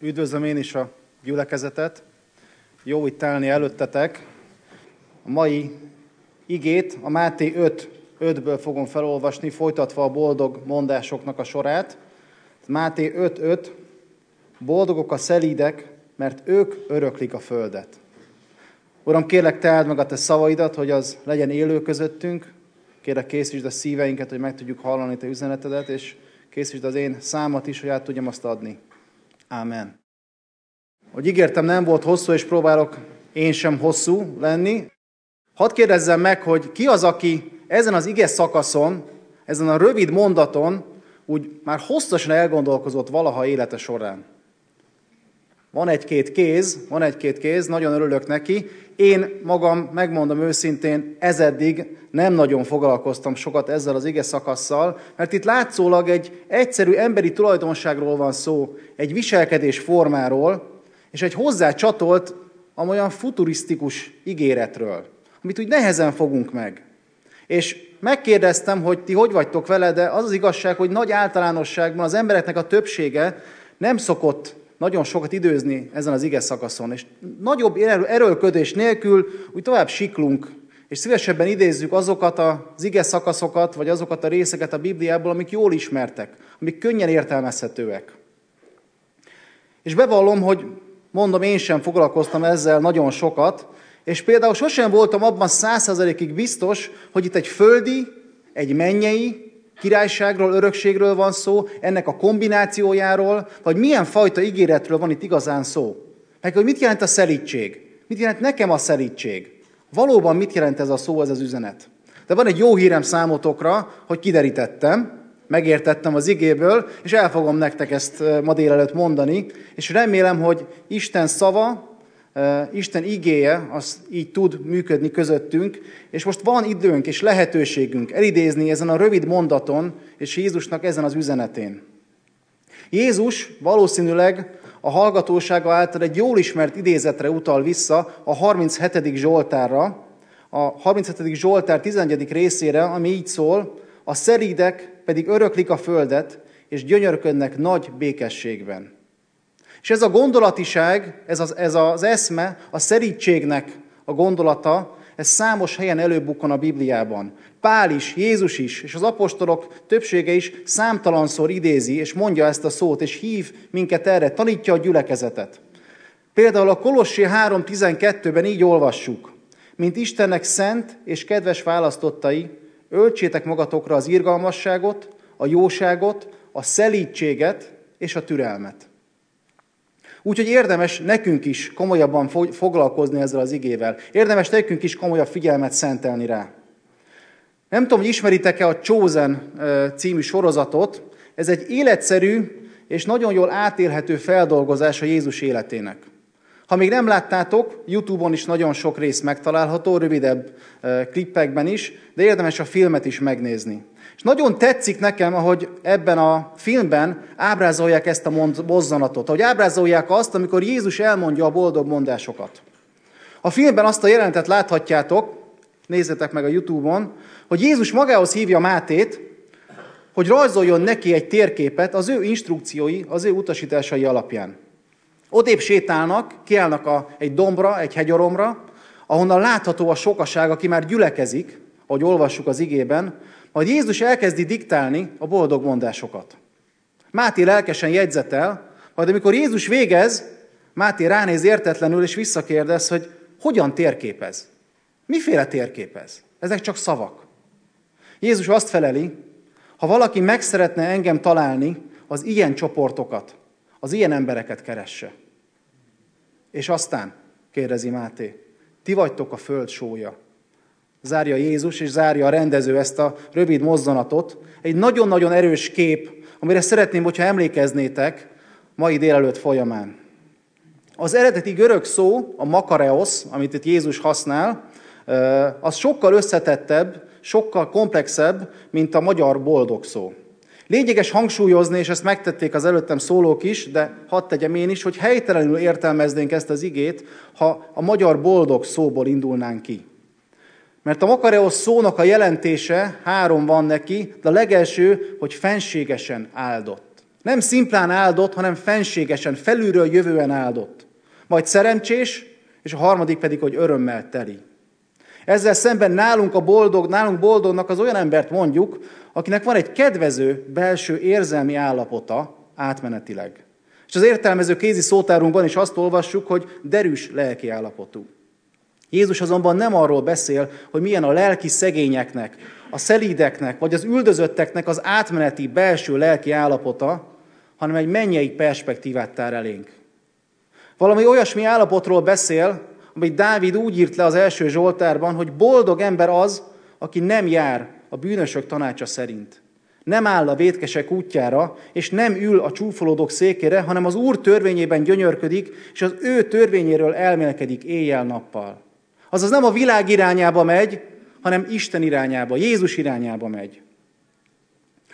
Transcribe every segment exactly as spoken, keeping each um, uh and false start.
Üdvözlöm én is a gyülekezetet. Jó itt állni előttetek. A mai igét a Máté öt ötből fogom felolvasni, folytatva a boldog mondásoknak a sorát. Máté öt öt, boldogok a szelídek, mert ők öröklik a földet. Uram, kérlek, te áld meg a te szavaidat, hogy az legyen élő közöttünk. Kérlek, készítsd a szíveinket, hogy meg tudjuk hallani te üzenetedet, és készítsd az én számat is, hogy át tudjam azt adni. Ámen. Hogy ígértem, nem volt hosszú, és próbálok én sem hosszú lenni. Hadd kérdezzem meg, hogy ki az, aki ezen az ige szakaszon, ezen a rövid mondaton úgy már hosszasan elgondolkozott valaha élete során. Van egy-két kéz, van egy-két kéz, nagyon örülök neki. Én magam, megmondom őszintén, ez eddig nem nagyon foglalkoztam sokat ezzel az ige szakasszal, mert itt látszólag egy egyszerű emberi tulajdonságról van szó, egy viselkedés formáról, és egy hozzá csatolt, amolyan futurisztikus ígéretről, amit úgy nehezen fogunk meg. És megkérdeztem, hogy ti hogy vagytok vele, de az az igazság, hogy nagy általánosságban az embereknek a többsége nem szokott nagyon sokat időzni ezen az ige szakaszon, és nagyobb erőlködés nélkül úgy tovább siklunk, és szívesebben idézzük azokat az ige szakaszokat, vagy azokat a részeket a Bibliából, amik jól ismertek, amik könnyen értelmezhetőek. És bevallom, hogy mondom, én sem foglalkoztam ezzel nagyon sokat, és például sosem voltam abban száz százalékig biztos, hogy itt egy földi, egy mennyei, királyságról, örökségről van szó, ennek a kombinációjáról, vagy milyen fajta ígéretről van itt igazán szó. Meg hogy mit jelent a szelídség? Mit jelent nekem a szelídség? Valóban mit jelent ez a szó, ez az üzenet? De van egy jó hírem számotokra, hogy kiderítettem, megértettem az igéből, és el fogom nektek ezt ma délelőtt mondani, és remélem, hogy Isten szava, Isten igéje, az így tud működni közöttünk, és most van időnk és lehetőségünk elidézni ezen a rövid mondaton, és Jézusnak ezen az üzenetén. Jézus valószínűleg a hallgatósága által egy jól ismert idézetre utal vissza, a harminchetedik Zsoltárra, a harminchetedik Zsoltár tizenegyedik részére, ami így szól: a szelídek pedig öröklik a földet, és gyönyörködnek nagy békességben. És ez a gondolatiság, ez az, ez az eszme, a szelídségnek a gondolata, ez számos helyen előbukkan a Bibliában. Pál is, Jézus is, és az apostolok többsége is számtalanszor idézi, és mondja ezt a szót, és hív minket erre, tanítja a gyülekezetet. Például a Kolossé három tizenkettőben így olvassuk: mint Istennek szent és kedves választottai, öltsétek magatokra az irgalmasságot, a jóságot, a szelídséget és a türelmet. Úgyhogy érdemes nekünk is komolyabban foglalkozni ezzel az igével. Érdemes nekünk is komolyabb figyelmet szentelni rá. Nem tudom, hogy ismeritek-e a Chosen című sorozatot. Ez egy életszerű és nagyon jól átélhető feldolgozás a Jézus életének. Ha még nem láttátok, YouTube-on is nagyon sok rész megtalálható, rövidebb klippekben is, de érdemes a filmet is megnézni. És nagyon tetszik nekem, ahogy ebben a filmben ábrázolják ezt a mozzanatot, ahogy ábrázolják azt, amikor Jézus elmondja a boldog mondásokat. A filmben azt a jelenetet láthatjátok, nézzétek meg a YouTube-on, hogy Jézus magához hívja Mátét, hogy rajzoljon neki egy térképet az ő instrukciói, az ő utasításai alapján. Odébb sétálnak, kiállnak a, egy dombra, egy hegyoromra, ahonnan látható a sokaság, aki már gyülekezik, ahogy olvassuk az igében, majd Jézus elkezdi diktálni a boldog mondásokat. Máté lelkesen jegyzetel, majd amikor Jézus végez, Máté ránéz értetlenül, és visszakérdez, hogy hogyan térképez? Miféle térképez? Ezek csak szavak. Jézus azt feleli, ha valaki meg szeretne engem találni, az ilyen csoportokat, az ilyen embereket keresse. És aztán kérdezi Máté, ti vagytok a föld sója. Zárja Jézus, és zárja a rendező ezt a rövid mozzanatot. Egy nagyon-nagyon erős kép, amire szeretném, hogyha emlékeznétek mai délelőtt folyamán. Az eredeti görög szó, a makareosz, amit itt Jézus használ, az sokkal összetettebb, sokkal komplexebb, mint a magyar boldog szó. Lényeges hangsúlyozni, és ezt megtették az előttem szólók is, de hadd tegyem én is, hogy helytelenül értelmeznénk ezt az igét, ha a magyar boldog szóból indulnánk ki. Mert a makareosz szónak a jelentése, három van neki, de a legelső, hogy fenségesen áldott. Nem szimplán áldott, hanem fenségesen, felülről jövően áldott. Majd szerencsés, és a harmadik pedig, hogy örömmel teli. Ezzel szemben nálunk a boldog, nálunk boldognak az olyan embert mondjuk, akinek van egy kedvező belső érzelmi állapota átmenetileg. És az értelmező kézi szótárunkban is azt olvassuk, hogy derűs lelki állapotú. Jézus azonban nem arról beszél, hogy milyen a lelki szegényeknek, a szelídeknek, vagy az üldözötteknek az átmeneti belső lelki állapota, hanem egy mennyei perspektívát tár elénk. Valami olyasmi állapotról beszél, amit Dávid úgy írt le az első Zsoltárban, hogy boldog ember az, aki nem jár a bűnösök tanácsa szerint. Nem áll a vétkesek útjára, és nem ül a csúfolódók székére, hanem az Úr törvényében gyönyörködik, és az ő törvényéről elmélkedik éjjel-nappal. Azaz nem a világ irányába megy, hanem Isten irányába, Jézus irányába megy.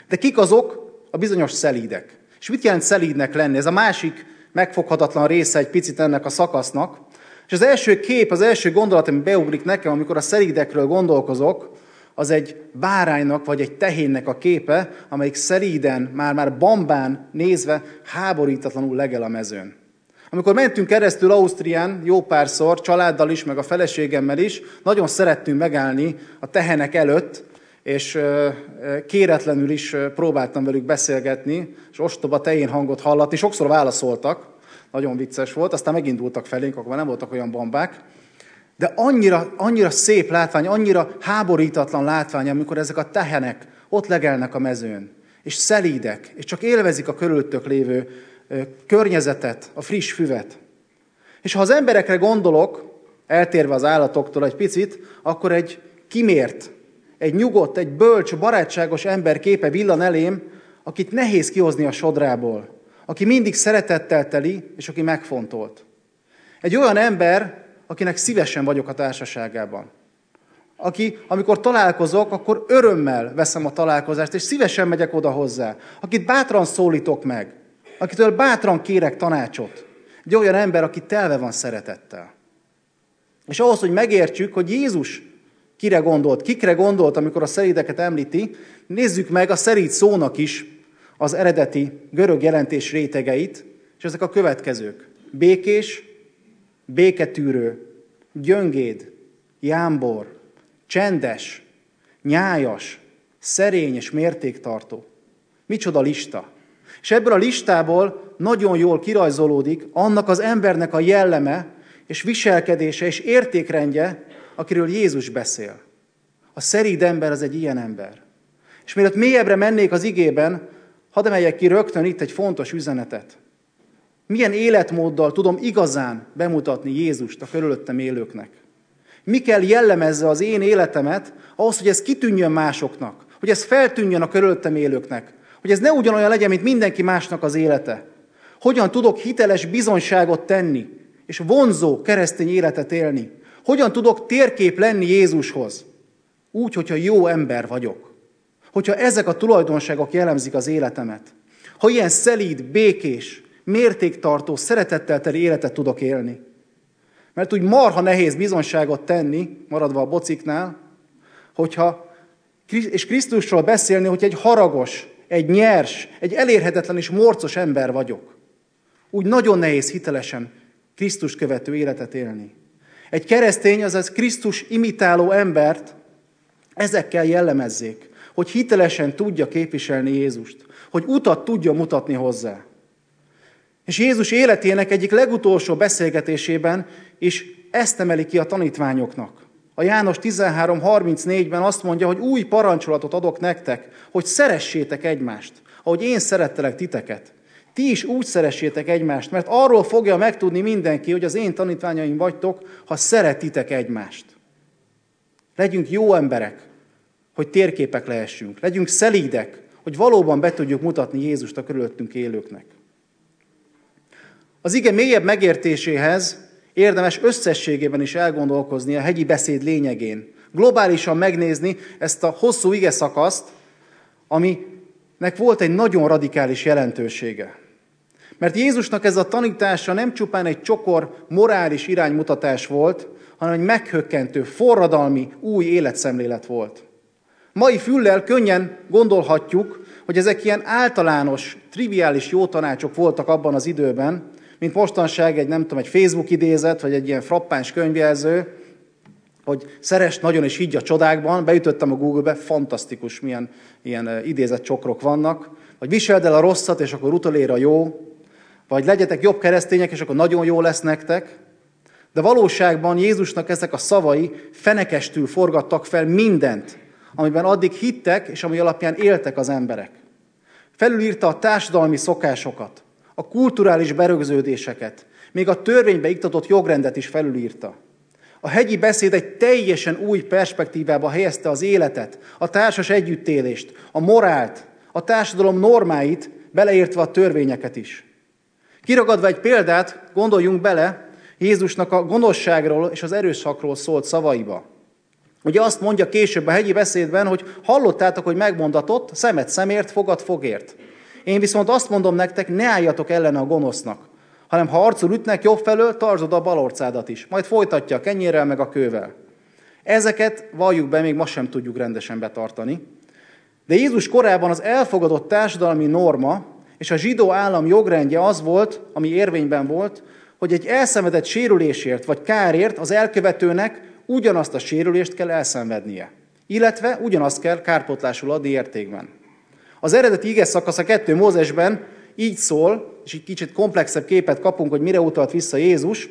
De kik azok a bizonyos szelídek? És mit jelent szelídnek lenni? Ez a másik megfoghatatlan része egy picit ennek a szakasznak. És az első kép, az első gondolat, ami beugrik nekem, amikor a szelídekről gondolkozok, az egy báránynak vagy egy tehénnek a képe, amelyik szelíden, már-már bambán nézve háborítatlanul legel a mezőn. Amikor mentünk keresztül Ausztrián jó párszor, családdal is, meg a feleségemmel is, nagyon szerettünk megállni a tehenek előtt, és kéretlenül is próbáltam velük beszélgetni, és ostoba tehén hangot hallatni, sokszor válaszoltak, nagyon vicces volt, aztán megindultak felénk, akkor nem voltak olyan bambák. De annyira, annyira szép látvány, annyira háborítatlan látvány, amikor ezek a tehenek ott legelnek a mezőn, és szelídek, és csak élvezik a körülöttük lévő környezetet, a friss füvet. És ha az emberekre gondolok, eltérve az állatoktól egy picit, akkor egy kimért, egy nyugodt, egy bölcs, barátságos ember képe villan elém, akit nehéz kihozni a sodrából, aki mindig szeretettel teli, és aki megfontolt. Egy olyan ember, akinek szívesen vagyok a társaságában. Aki, amikor találkozok, akkor örömmel veszem a találkozást, és szívesen megyek oda hozzá. Akit bátran szólítok meg, akitől bátran kérek tanácsot. Egy olyan ember, aki telve van szeretettel. És ahhoz, hogy megértsük, hogy Jézus kire gondolt, kikre gondolt, amikor a szelídeket említi, nézzük meg a szelíd szónak is az eredeti görög jelentés rétegeit, és ezek a következők. Békés, béketűrő, gyöngéd, jámbor, csendes, nyájas, szerény és mértéktartó. Micsoda lista! És ebből a listából nagyon jól kirajzolódik annak az embernek a jelleme, és viselkedése, és értékrendje, akiről Jézus beszél. A szelíd ember az egy ilyen ember. És mielőtt mélyebbre mennék az igében, hadd emeljek ki rögtön itt egy fontos üzenetet. Milyen életmóddal tudom igazán bemutatni Jézust a körülöttem élőknek? Mi kell jellemezze az én életemet ahhoz, hogy ez kitűnjön másoknak, hogy ez feltűnjön a körülöttem élőknek, hogy ez ne ugyanolyan legyen, mint mindenki másnak az élete? Hogyan tudok hiteles bizonyságot tenni, és vonzó keresztény életet élni? Hogyan tudok térkép lenni Jézushoz? Úgy, hogyha jó ember vagyok. Hogyha ezek a tulajdonságok jellemzik az életemet. Ha ilyen szelíd, békés, mértéktartó, szeretettel teli életet tudok élni. Mert úgy marha nehéz bizonyságot tenni, maradva a bociknál, hogyha, és Krisztusról beszélni, hogy egy haragos, egy nyers, egy elérhetetlen és morcos ember vagyok. Úgy nagyon nehéz hitelesen Krisztus követő életet élni. Egy keresztény, azaz Krisztus imitáló embert ezekkel jellemezzék, hogy hitelesen tudja képviselni Jézust, hogy utat tudja mutatni hozzá. És Jézus életének egyik legutolsó beszélgetésében is ezt emeli ki a tanítványoknak. A János tizenhárom harmincnégyben azt mondja, hogy új parancsolatot adok nektek, hogy szeressétek egymást, ahogy én szerettelek titeket. Ti is úgy szeressétek egymást, mert arról fogja megtudni mindenki, hogy az én tanítványaim vagytok, ha szeretitek egymást. Legyünk jó emberek, hogy térképek lehessünk. Legyünk szelídek, hogy valóban be tudjuk mutatni Jézust a körülöttünk élőknek. Az ige mélyebb megértéséhez érdemes összességében is elgondolkozni a hegyi beszéd lényegén. Globálisan megnézni ezt a hosszú ige szakaszt, aminek volt egy nagyon radikális jelentősége. Mert Jézusnak ez a tanítása nem csupán egy csokor morális iránymutatás volt, hanem egy meghökkentő, forradalmi, új életszemlélet volt. Mai füllel könnyen gondolhatjuk, hogy ezek ilyen általános, triviális jó tanácsok voltak abban az időben, mint mostanság egy, nem tudom, egy Facebook idézet, vagy egy ilyen frappáns könyvjelző, hogy szeresd nagyon és higgy a csodákban, beütöttem a Google-be, fantasztikus, milyen ilyen idézetcsokrok vannak, vagy viseld el a rosszat, és akkor utolér a jó, vagy legyetek jobb keresztények, és akkor nagyon jó lesz nektek. De valóságban Jézusnak ezek a szavai fenekestül forgattak fel mindent, amiben addig hittek, és ami alapján éltek az emberek. Felülírta a társadalmi szokásokat, a kulturális berögződéseket, még a törvénybe iktatott jogrendet is felülírta. A hegyi beszéd egy teljesen új perspektívába helyezte az életet, a társas együttélést, a morált, a társadalom normáit, beleértve a törvényeket is. Kiragadva egy példát, gondoljunk bele Jézusnak a gonoszságról és az erőszakról szólt szavaiba. Ugye azt mondja később a hegyi beszédben, hogy hallottátok, hogy megmondatott, szemet szemért, fogad fogért. Én viszont azt mondom nektek, ne álljatok ellene a gonosznak, hanem ha arcul ütnek jobb felől, tartsd oda a bal orcádat is. Majd folytatja a kenyérrel meg a kővel. Ezeket valljuk be, még ma sem tudjuk rendesen betartani. De Jézus korában az elfogadott társadalmi norma és a zsidó állam jogrendje az volt, ami érvényben volt, hogy egy elszenvedett sérülésért vagy kárért az elkövetőnek ugyanazt a sérülést kell elszenvednie, illetve ugyanazt kell kárpótlásul adni értékben. Az eredeti igeszakasz a kettő Mózesben így szól, és egy kicsit komplexebb képet kapunk, hogy mire utalt vissza Jézus.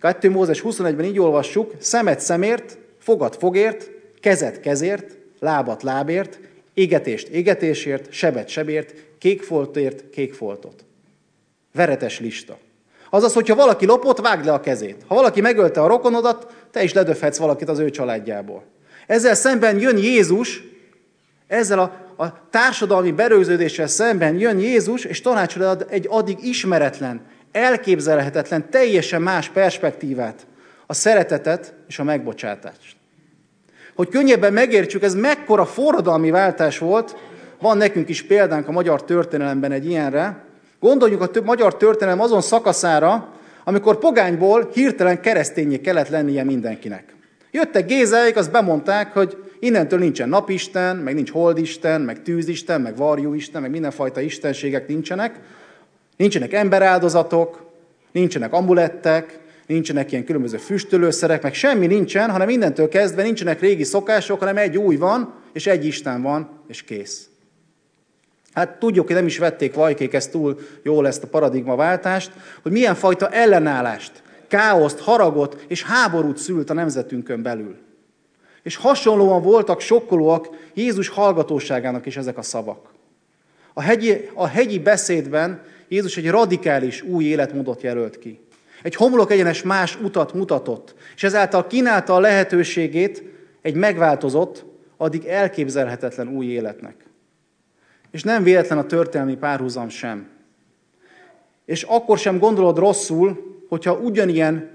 kettő Mózes huszonegyben így olvassuk, szemed szemért, fogad fogért, kezed kezért, lábat lábért, égetést égetésért, sebet sebért, kékfoltért kékfoltot. Veretes lista. Azaz, hogyha valaki lopott, vágd le a kezét. Ha valaki megölte a rokonodat, te is ledöfhetsz valakit az ő családjából. Ezzel szemben jön Jézus, ezzel a, a társadalmi berögződéssel szemben jön Jézus, és tanácsol ad egy addig ismeretlen, elképzelhetetlen, teljesen más perspektívát, a szeretetet és a megbocsátást. Hogy könnyebben megértsük, ez mekkora forradalmi váltás volt, van nekünk is példánk a magyar történelemben egy ilyenre. Gondoljunk a több magyar történelem azon szakaszára, amikor pogányból hirtelen keresztényé kellett lennie mindenkinek. Jöttek Gézáik, azt bemondták, hogy innentől nincsen napisten, meg nincs holdisten, meg tűzisten, meg varjúisten, meg mindenfajta istenségek nincsenek. Nincsenek emberáldozatok, nincsenek amulettek, nincsenek ilyen különböző füstölőszerek, meg semmi nincsen, hanem innentől kezdve nincsenek régi szokások, hanem egy új van, és egy Isten van, és kész. Hát tudjuk, hogy nem is vették vajkék ezt túl jól, ezt a paradigmaváltást, hogy milyen fajta ellenállást, káoszt, haragot és háborút szült a nemzetünkön belül. És hasonlóan voltak sokkolóak Jézus hallgatóságának is ezek a szavak. A hegyi, a hegyi beszédben Jézus egy radikális új életmódot jelölt ki. Egy homlok egyenes más utat mutatott, és ezáltal kínálta a lehetőségét egy megváltozott, addig elképzelhetetlen új életnek. És nem véletlen a történelmi párhuzam sem. És akkor sem gondolod rosszul, hogyha ugyanilyen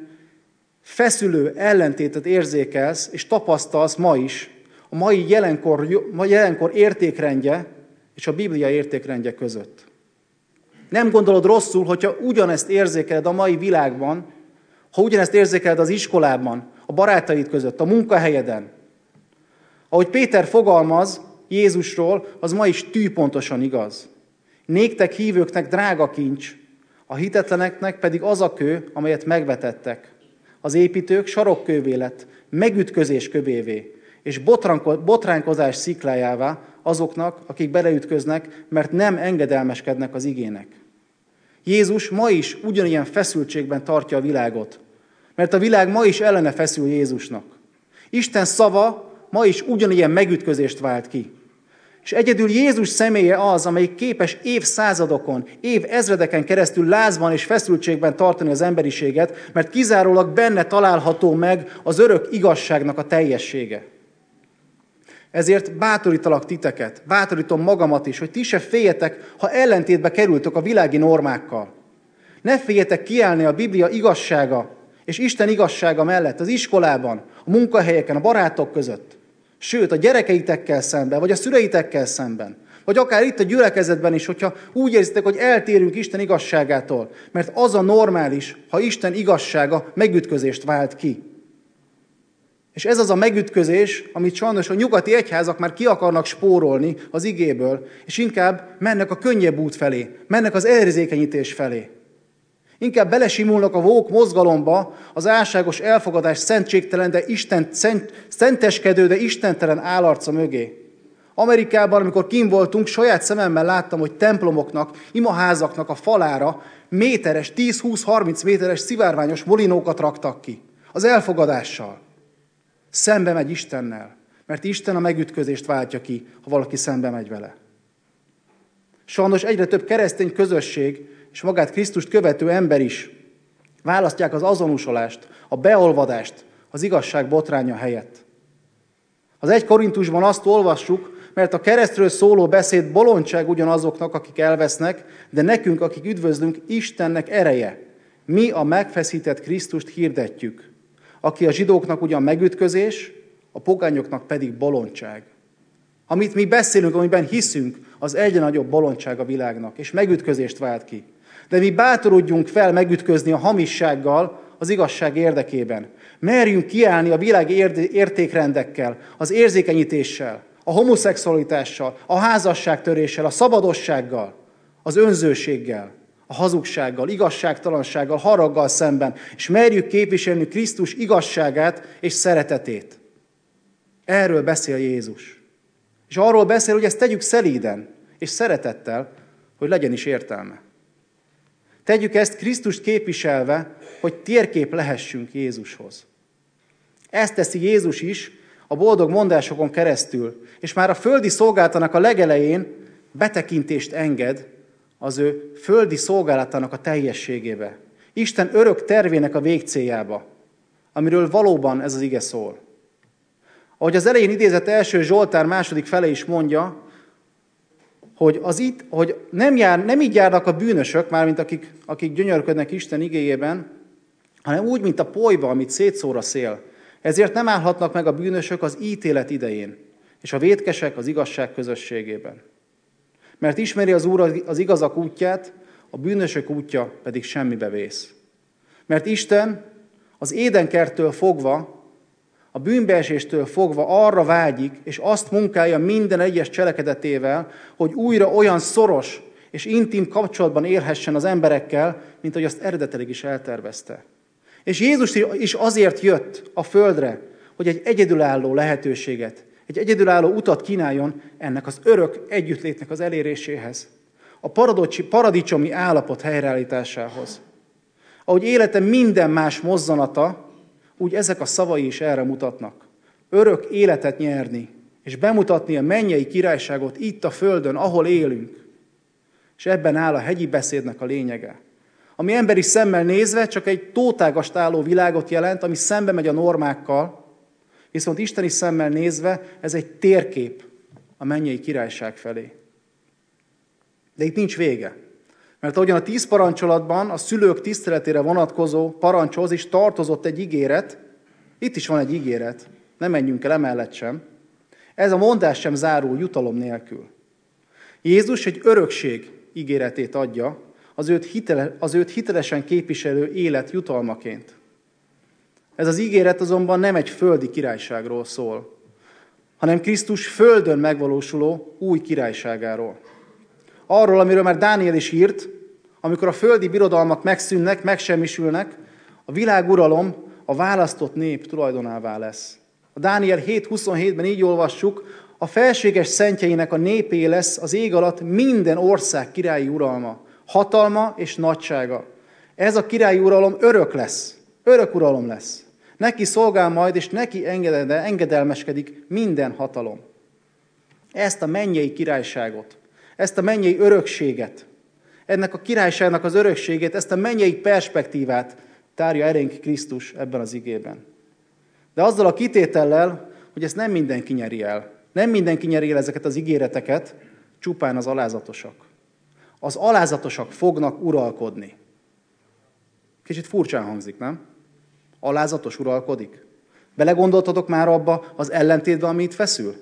feszülő ellentétet érzékelsz, és tapasztalsz ma is a mai jelenkor, jelenkor értékrendje és a Biblia értékrendje között. Nem gondolod rosszul, hogyha ugyanezt érzékeled a mai világban, ha ugyanezt érzékeled az iskolában, a barátaid között, a munkahelyeden. Ahogy Péter fogalmaz Jézusról, az ma is tűpontosan igaz. Néktek hívőknek drága kincs, a hitetleneknek pedig az a kő, amelyet megvetettek. Az építők sarokkővé lett, megütközés kövévé, és botránkozás sziklájává azoknak, akik beleütköznek, mert nem engedelmeskednek az igének. Jézus ma is ugyanilyen feszültségben tartja a világot, mert a világ ma is ellene feszül Jézusnak. Isten szava ma is ugyanilyen megütközést vált ki. És egyedül Jézus személye az, amelyik képes évszázadokon, évezredeken keresztül lázban és feszültségben tartani az emberiséget, mert kizárólag benne található meg az örök igazságnak a teljessége. Ezért bátorítalak titeket, bátorítom magamat is, hogy ti se féljetek, ha ellentétbe kerültök a világi normákkal. Ne féljetek kiállni a Biblia igazsága és Isten igazsága mellett az iskolában, a munkahelyeken, a barátok között. Sőt, a gyerekeitekkel szemben, vagy a szüleitekkel szemben, vagy akár itt a gyülekezetben is, hogyha úgy érzitek, hogy eltérünk Isten igazságától, mert az a normális, ha Isten igazsága megütközést vált ki. És ez az a megütközés, amit sajnos a nyugati egyházak már ki akarnak spórolni az igéből, és inkább mennek a könnyebb út felé, mennek az érzékenyítés felé. Inkább belesimulnak a vók mozgalomba, az álságos elfogadás szentségtelen, de Isten, szent, szenteskedő, de istentelen állarca mögé. Amerikában, amikor kint voltunk, saját szememmel láttam, hogy templomoknak, imaházaknak a falára méteres, tíz-húsz-harminc méteres szivárványos molinókat raktak ki. Az elfogadással. Szembe megy Istennel, mert Isten a megütközést váltja ki, ha valaki szembe megy vele. Sajnos egyre több keresztény közösség és magát Krisztust követő ember is választják az azonosulást, a beolvadást, az igazság botránya helyett. Az első Korintusban azt olvassuk, mert a keresztről szóló beszéd bolondság ugyanazoknak, akik elvesznek, de nekünk, akik üdvözlünk, Istennek ereje. Mi a megfeszített Krisztust hirdetjük, aki a zsidóknak ugyan megütközés, a pogányoknak pedig bolondság. Amit mi beszélünk, amiben hiszünk, az egyre nagyobb bolondság a világnak, és megütközést vált ki. De mi bátorodjunk fel megütközni a hamissággal az igazság érdekében. Merjünk kiállni a világ értékrendekkel, az érzékenyítéssel, a homoszexualitással, a házasságtöréssel, a szabadossággal, az önzőséggel, a hazugsággal, igazságtalansággal, haraggal szemben, és merjük képviselni Krisztus igazságát és szeretetét. Erről beszél Jézus. És arról beszél, hogy ezt tegyük szelíden és szeretettel, hogy legyen is értelme. Tegyük ezt Krisztust képviselve, hogy térkép lehessünk Jézushoz. Ezt teszi Jézus is a boldog mondásokon keresztül, és már a földi szolgálatának a legelején betekintést enged az ő földi szolgálatának a teljességébe, Isten örök tervének a végcéljába, amiről valóban ez az ige szól. Ahogy az elején idézett első Zsoltár második fele is mondja, hogy, az itt, hogy nem, jár, nem így járnak a bűnösök, mármint akik, akik gyönyörködnek Isten igéjében, hanem úgy, mint a polyba, amit szétszór a szél. Ezért nem állhatnak meg a bűnösök az ítélet idején, és a vétkesek az igazság közösségében. Mert ismeri az Úr az igazak útját, a bűnösök útja pedig semmibe vész. Mert Isten az édenkerttől fogva, a bűnbeeséstől fogva arra vágyik, és azt munkálja minden egyes cselekedetével, hogy újra olyan szoros és intim kapcsolatban élhessen az emberekkel, mint ahogy azt eredetileg is eltervezte. És Jézus is azért jött a földre, hogy egy egyedülálló lehetőséget, egy egyedülálló utat kínáljon ennek az örök együttlétnek az eléréséhez, a paradicsomi állapot helyreállításához. Ahogy életem minden más mozzanata, úgy ezek a szavai is erre mutatnak. Örök életet nyerni, és bemutatni a mennyei királyságot itt a földön, ahol élünk. És ebben áll a hegyi beszédnek a lényege. Ami emberi szemmel nézve csak egy tótágast álló világot jelent, ami szembe megy a normákkal, viszont isteni szemmel nézve ez egy térkép a mennyei királyság felé. De itt nincs vége. Mert ahogyan a tíz parancsolatban a szülők tiszteletére vonatkozó parancshoz is tartozott egy ígéret, itt is van egy ígéret, ne menjünk el emellett sem, ez a mondás sem zárul jutalom nélkül. Jézus egy örökség ígéretét adja az őt, hitele, az őt hitelesen képviselő élet jutalmaként. Ez az ígéret azonban nem egy földi királyságról szól, hanem Krisztus földön megvalósuló új királyságáról. Arról, amiről már Dániel is írt, amikor a földi birodalmak megszűnnek, megsemmisülnek, a világuralom a választott nép tulajdonává lesz. A Dániel hét huszonhétben így olvassuk, a felséges szentjeinek a népé lesz az ég alatt minden ország királyi uralma, hatalma és nagysága. Ez a királyi uralom örök lesz, örök uralom lesz. Neki szolgál majd, és neki engedelmeskedik minden hatalom. Ezt a mennyei királyságot, ezt a mennyei örökséget, ennek a királyságnak az örökségét, ezt a mennyei perspektívát tárja elénk Krisztus ebben az igében. De azzal a kitétellel, hogy ezt nem mindenki nyeri el. Nem mindenki nyeri el ezeket az ígéreteket, csupán az alázatosak. Az alázatosak fognak uralkodni. Kicsit furcsán hangzik, nem? Alázatos uralkodik. Belegondoltatok már abba az ellentétbe, ami itt feszül?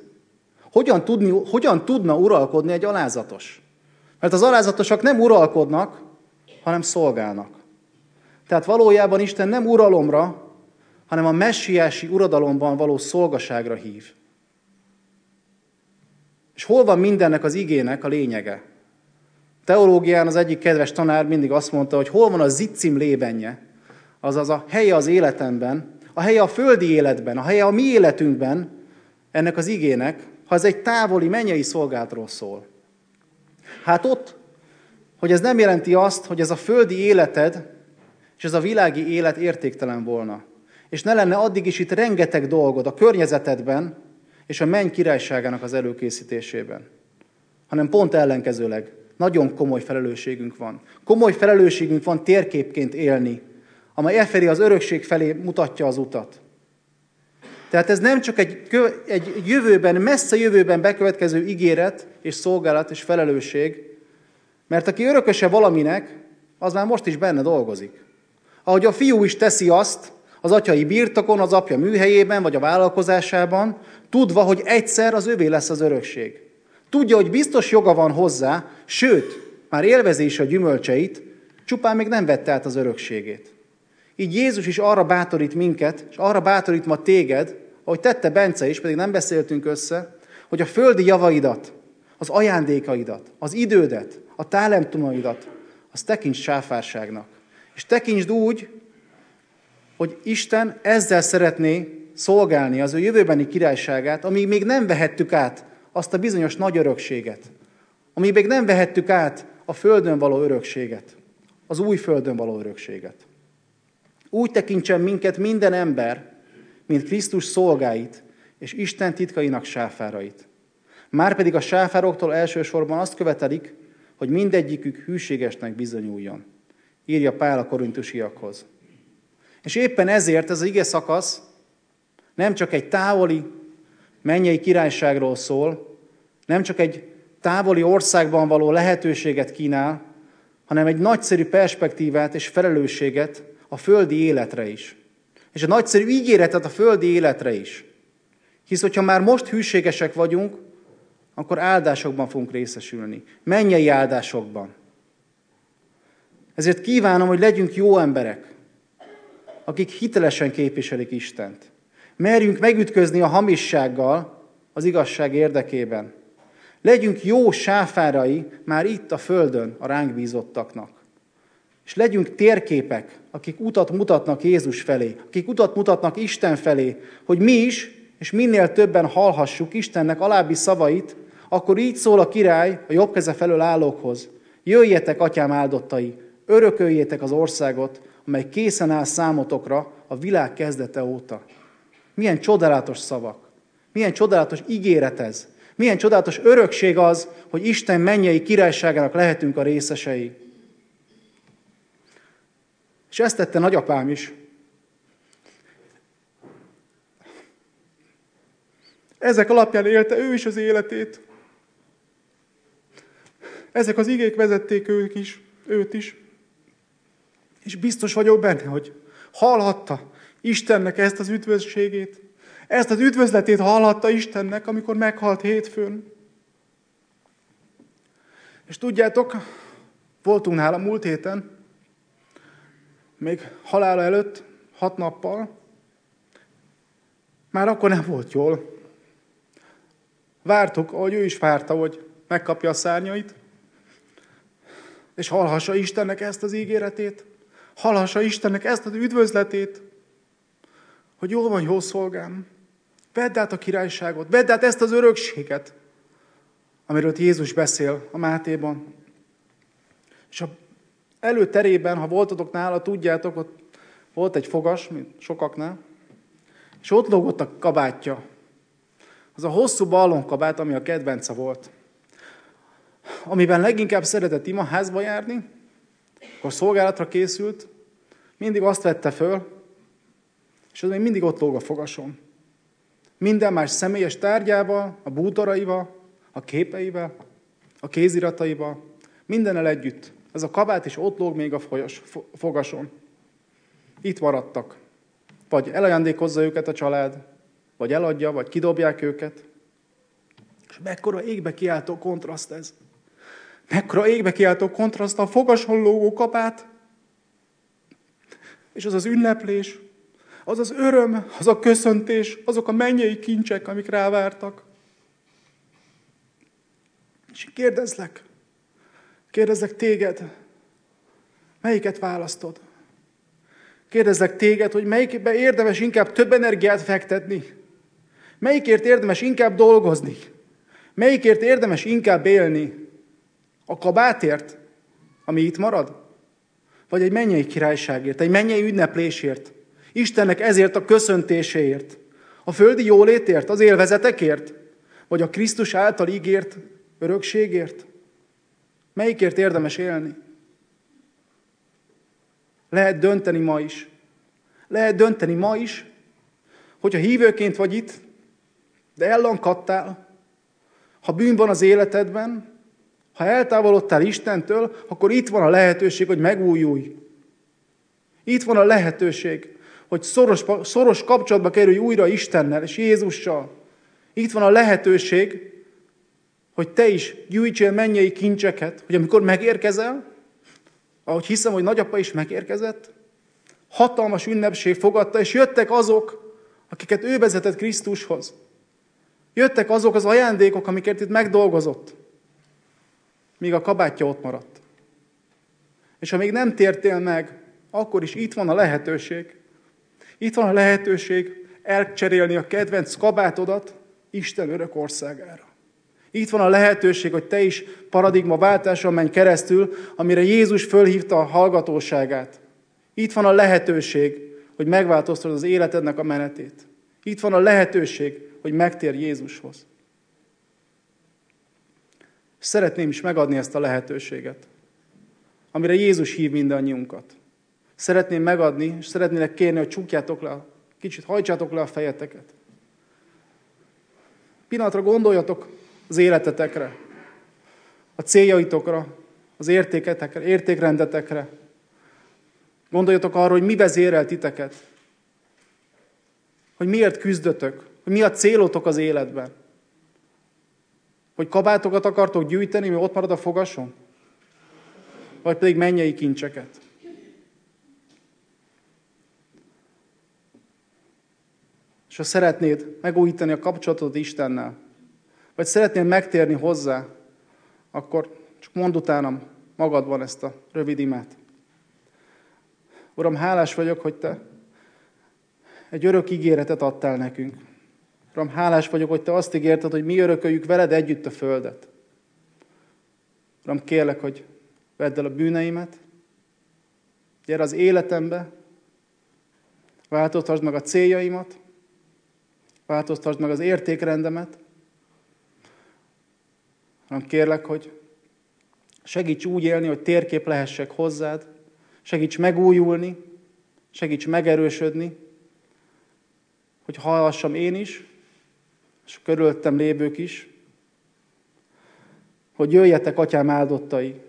Hogyan, tudni, hogyan tudna uralkodni egy alázatos? Mert az alázatosak nem uralkodnak, hanem szolgálnak. Tehát valójában Isten nem uralomra, hanem a messiási uradalomban való szolgaságra hív. És hol van mindennek az igének a lényege? Teológián az egyik kedves tanár mindig azt mondta, hogy hol van a ziccim lébenje, azaz a helye az életemben, a helye a földi életben, a helye a mi életünkben ennek az igének, ha ez egy távoli mennyei szolgálatról szól. Hát ott, hogy ez nem jelenti azt, hogy ez a földi életed és ez a világi élet értéktelen volna. És ne lenne addig is itt rengeteg dolgod a környezetedben és a menny királyságának az előkészítésében. Hanem pont ellenkezőleg, nagyon komoly felelősségünk van. Komoly felelősségünk van térképként élni, amely e felé az örökség felé mutatja az utat. Tehát ez nem csak egy, egy jövőben, messze jövőben bekövetkező ígéret és szolgálat és felelősség, mert aki örököse valaminek, az már most is benne dolgozik. Ahogy a fiú is teszi azt, az atyai birtokon, az apja műhelyében, vagy a vállalkozásában, tudva, hogy egyszer az övé lesz az örökség. Tudja, hogy biztos joga van hozzá, sőt, már élvezi is a gyümölcseit, csupán még nem vette át az örökségét. Így Jézus is arra bátorít minket, és arra bátorít ma téged, ahogy tette Bence is, pedig nem beszéltünk össze, hogy a földi javaidat, az ajándékaidat, az idődet, a talentumaidat, azt tekints sáfárságnak. És tekintsd úgy, hogy Isten ezzel szeretné szolgálni az ő jövőbeni királyságát, amíg még nem vehettük át azt a bizonyos nagy örökséget, amíg még nem vehettük át a földön való örökséget, az új földön való örökséget. Úgy tekintsen minket minden ember, mint Krisztus szolgáit és Isten titkainak sáfárait. Márpedig a sáfároktól elsősorban azt követelik, hogy mindegyikük hűségesnek bizonyuljon, írja Pál a korintusiakhoz. És éppen ezért ez az ige szakasz nem csak egy távoli mennyei királyságról szól, nem csak egy távoli országban való lehetőséget kínál, hanem egy nagyszerű perspektívát és felelősséget a földi életre is. És a nagyszerű ígéretet a földi életre is. Hisz, hogyha már most hűségesek vagyunk, akkor áldásokban fogunk részesülni. Mennyei áldásokban. Ezért kívánom, hogy legyünk jó emberek, akik hitelesen képviselik Istent. Merjünk megütközni a hamissággal az igazság érdekében. Legyünk jó sáfárai már itt a földön a ránk bízottaknak. És legyünk térképek, akik utat mutatnak Jézus felé, akik utat mutatnak Isten felé, hogy mi is, és minél többen hallhassuk Istennek alábbi szavait, akkor így szól a király a jobb keze felől állókhoz. Jöjjetek, atyám áldottai, örököljétek az országot, amely készen áll számotokra a világ kezdete óta. Milyen csodálatos szavak, milyen csodálatos ígéret ez, milyen csodálatos örökség az, hogy Isten mennyei királyságának lehetünk a részesei. És ezt tette nagyapám is. Ezek alapján élte ő is az életét. Ezek az igék vezették ők is, őt is. És biztos vagyok benne, hogy hallhatta Istennek ezt az üdvözségét. Ezt az üdvözletét hallhatta Istennek, amikor meghalt hétfőn. És tudjátok, voltunk nála múlt héten, még halála előtt, hat nappal, már akkor nem volt jól. Vártuk, ahogy ő is várta, hogy megkapja a szárnyait, és hallhassa Istennek ezt az ígéretét, hallhassa Istennek ezt az üdvözletét, hogy jól van, jó szolgám, vedd át a királyságot, vedd át ezt az örökséget, amiről Jézus beszél a Mátéban. És a előterében, ha voltatok nála, tudjátok, ott volt egy fogas, mint sokaknál, és ott lógott a kabátja. Az a hosszú ballonkabát, ami a kedvence volt. Amiben leginkább szeretett imaházba járni, akkor szolgálatra készült, mindig azt vette föl, és az még mindig ott lóg a fogason. Minden más személyes tárgyával, a bútoraival, a képeivel, a kézirataival, mindennel együtt. Ez a kabát is ott lóg még a folyos, fogason. Itt maradtak. Vagy elajándékozza őket a család, vagy eladja, vagy kidobják őket. És mekkora égbe kiáltó kontraszt ez. Mekkora égbe kiáltó kontraszt a fogason lógó kabát, és az az ünneplés, az az öröm, az a köszöntés, azok a mennyei kincsek, amik rávártak. És kérdezlek, kérdezlek téged, melyiket választod? Kérdezlek téged, hogy melyikben érdemes inkább több energiát fektetni? Melyikért érdemes inkább dolgozni? Melyikért érdemes inkább élni? A kabátért, ami itt marad? Vagy egy mennyei királyságért, egy mennyei ünneplésért? Istennek ezért a köszöntéséért? A földi jólétért, az élvezetekért? Vagy a Krisztus által ígért örökségért? Melyikért érdemes élni? Lehet dönteni ma is. Lehet dönteni ma is, hogyha hívőként vagy itt, de ellankadtál, ha bűn van az életedben, ha eltávolodtál Istentől, akkor itt van a lehetőség, hogy megújulj. Itt van a lehetőség, hogy szoros, szoros kapcsolatba kerülj újra Istennel és Jézussal. Itt van a lehetőség, hogy te is gyűjtsél mennyei kincseket, hogy amikor megérkezel, ahogy hiszem, hogy nagyapa is megérkezett, hatalmas ünnepség fogadta, és jöttek azok, akiket ő vezetett Krisztushoz. Jöttek azok az ajándékok, amiket itt megdolgozott, míg a kabátja ott maradt. És ha még nem tértél meg, akkor is itt van a lehetőség. Itt van a lehetőség elcserélni a kedvenc kabátodat Isten örök országára. Itt van a lehetőség, hogy te is paradigmaváltáson menj keresztül, amire Jézus fölhívta a hallgatóságát. Itt van a lehetőség, hogy megváltoztasd az életednek a menetét. Itt van a lehetőség, hogy megtérj Jézushoz. Szeretném is megadni ezt a lehetőséget, amire Jézus hív mindannyiunkat. Szeretném megadni, és szeretnélek kérni, hogy csukjátok le, kicsit hajtsátok le a fejeteket. Pillanatra gondoljatok az életetekre, a céljaitokra, az értéketekre, értékrendetekre. Gondoljatok arra, hogy mi vezérel titeket, hogy miért küzdötök, hogy mi a célotok az életben. Hogy kabátokat akartok gyűjteni, mi ott marad a fogason? Vagy pedig mennyei kincseket? És ha szeretnéd megújítani a kapcsolatot Istennel, vagy szeretnél megtérni hozzá, akkor csak mondd utánam magadban ezt a rövid imát. Uram, hálás vagyok, hogy Te egy örök ígéretet adtál nekünk. Uram, hálás vagyok, hogy Te azt ígérted, hogy mi örököljük veled együtt a földet. Uram, kérlek, hogy vedd el a bűneimet, gyere az életembe, változtasd meg a céljaimat, változtasd meg az értékrendemet. Uram, kérlek, hogy segíts úgy élni, hogy térkép lehessek hozzád, segíts megújulni, segíts megerősödni, hogy hallassam én is, és körülöttem lévők is, hogy jöjjetek, Atyám áldottai,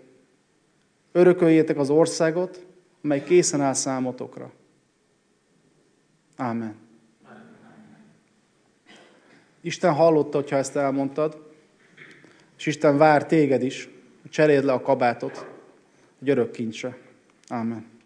örököljétek az országot, amely készen áll számotokra. Ámen. Isten hallotta, hogyha ezt elmondtad, és Isten vár téged is, hogy cseréld le a kabátot, egy örök kincsre. Ámen.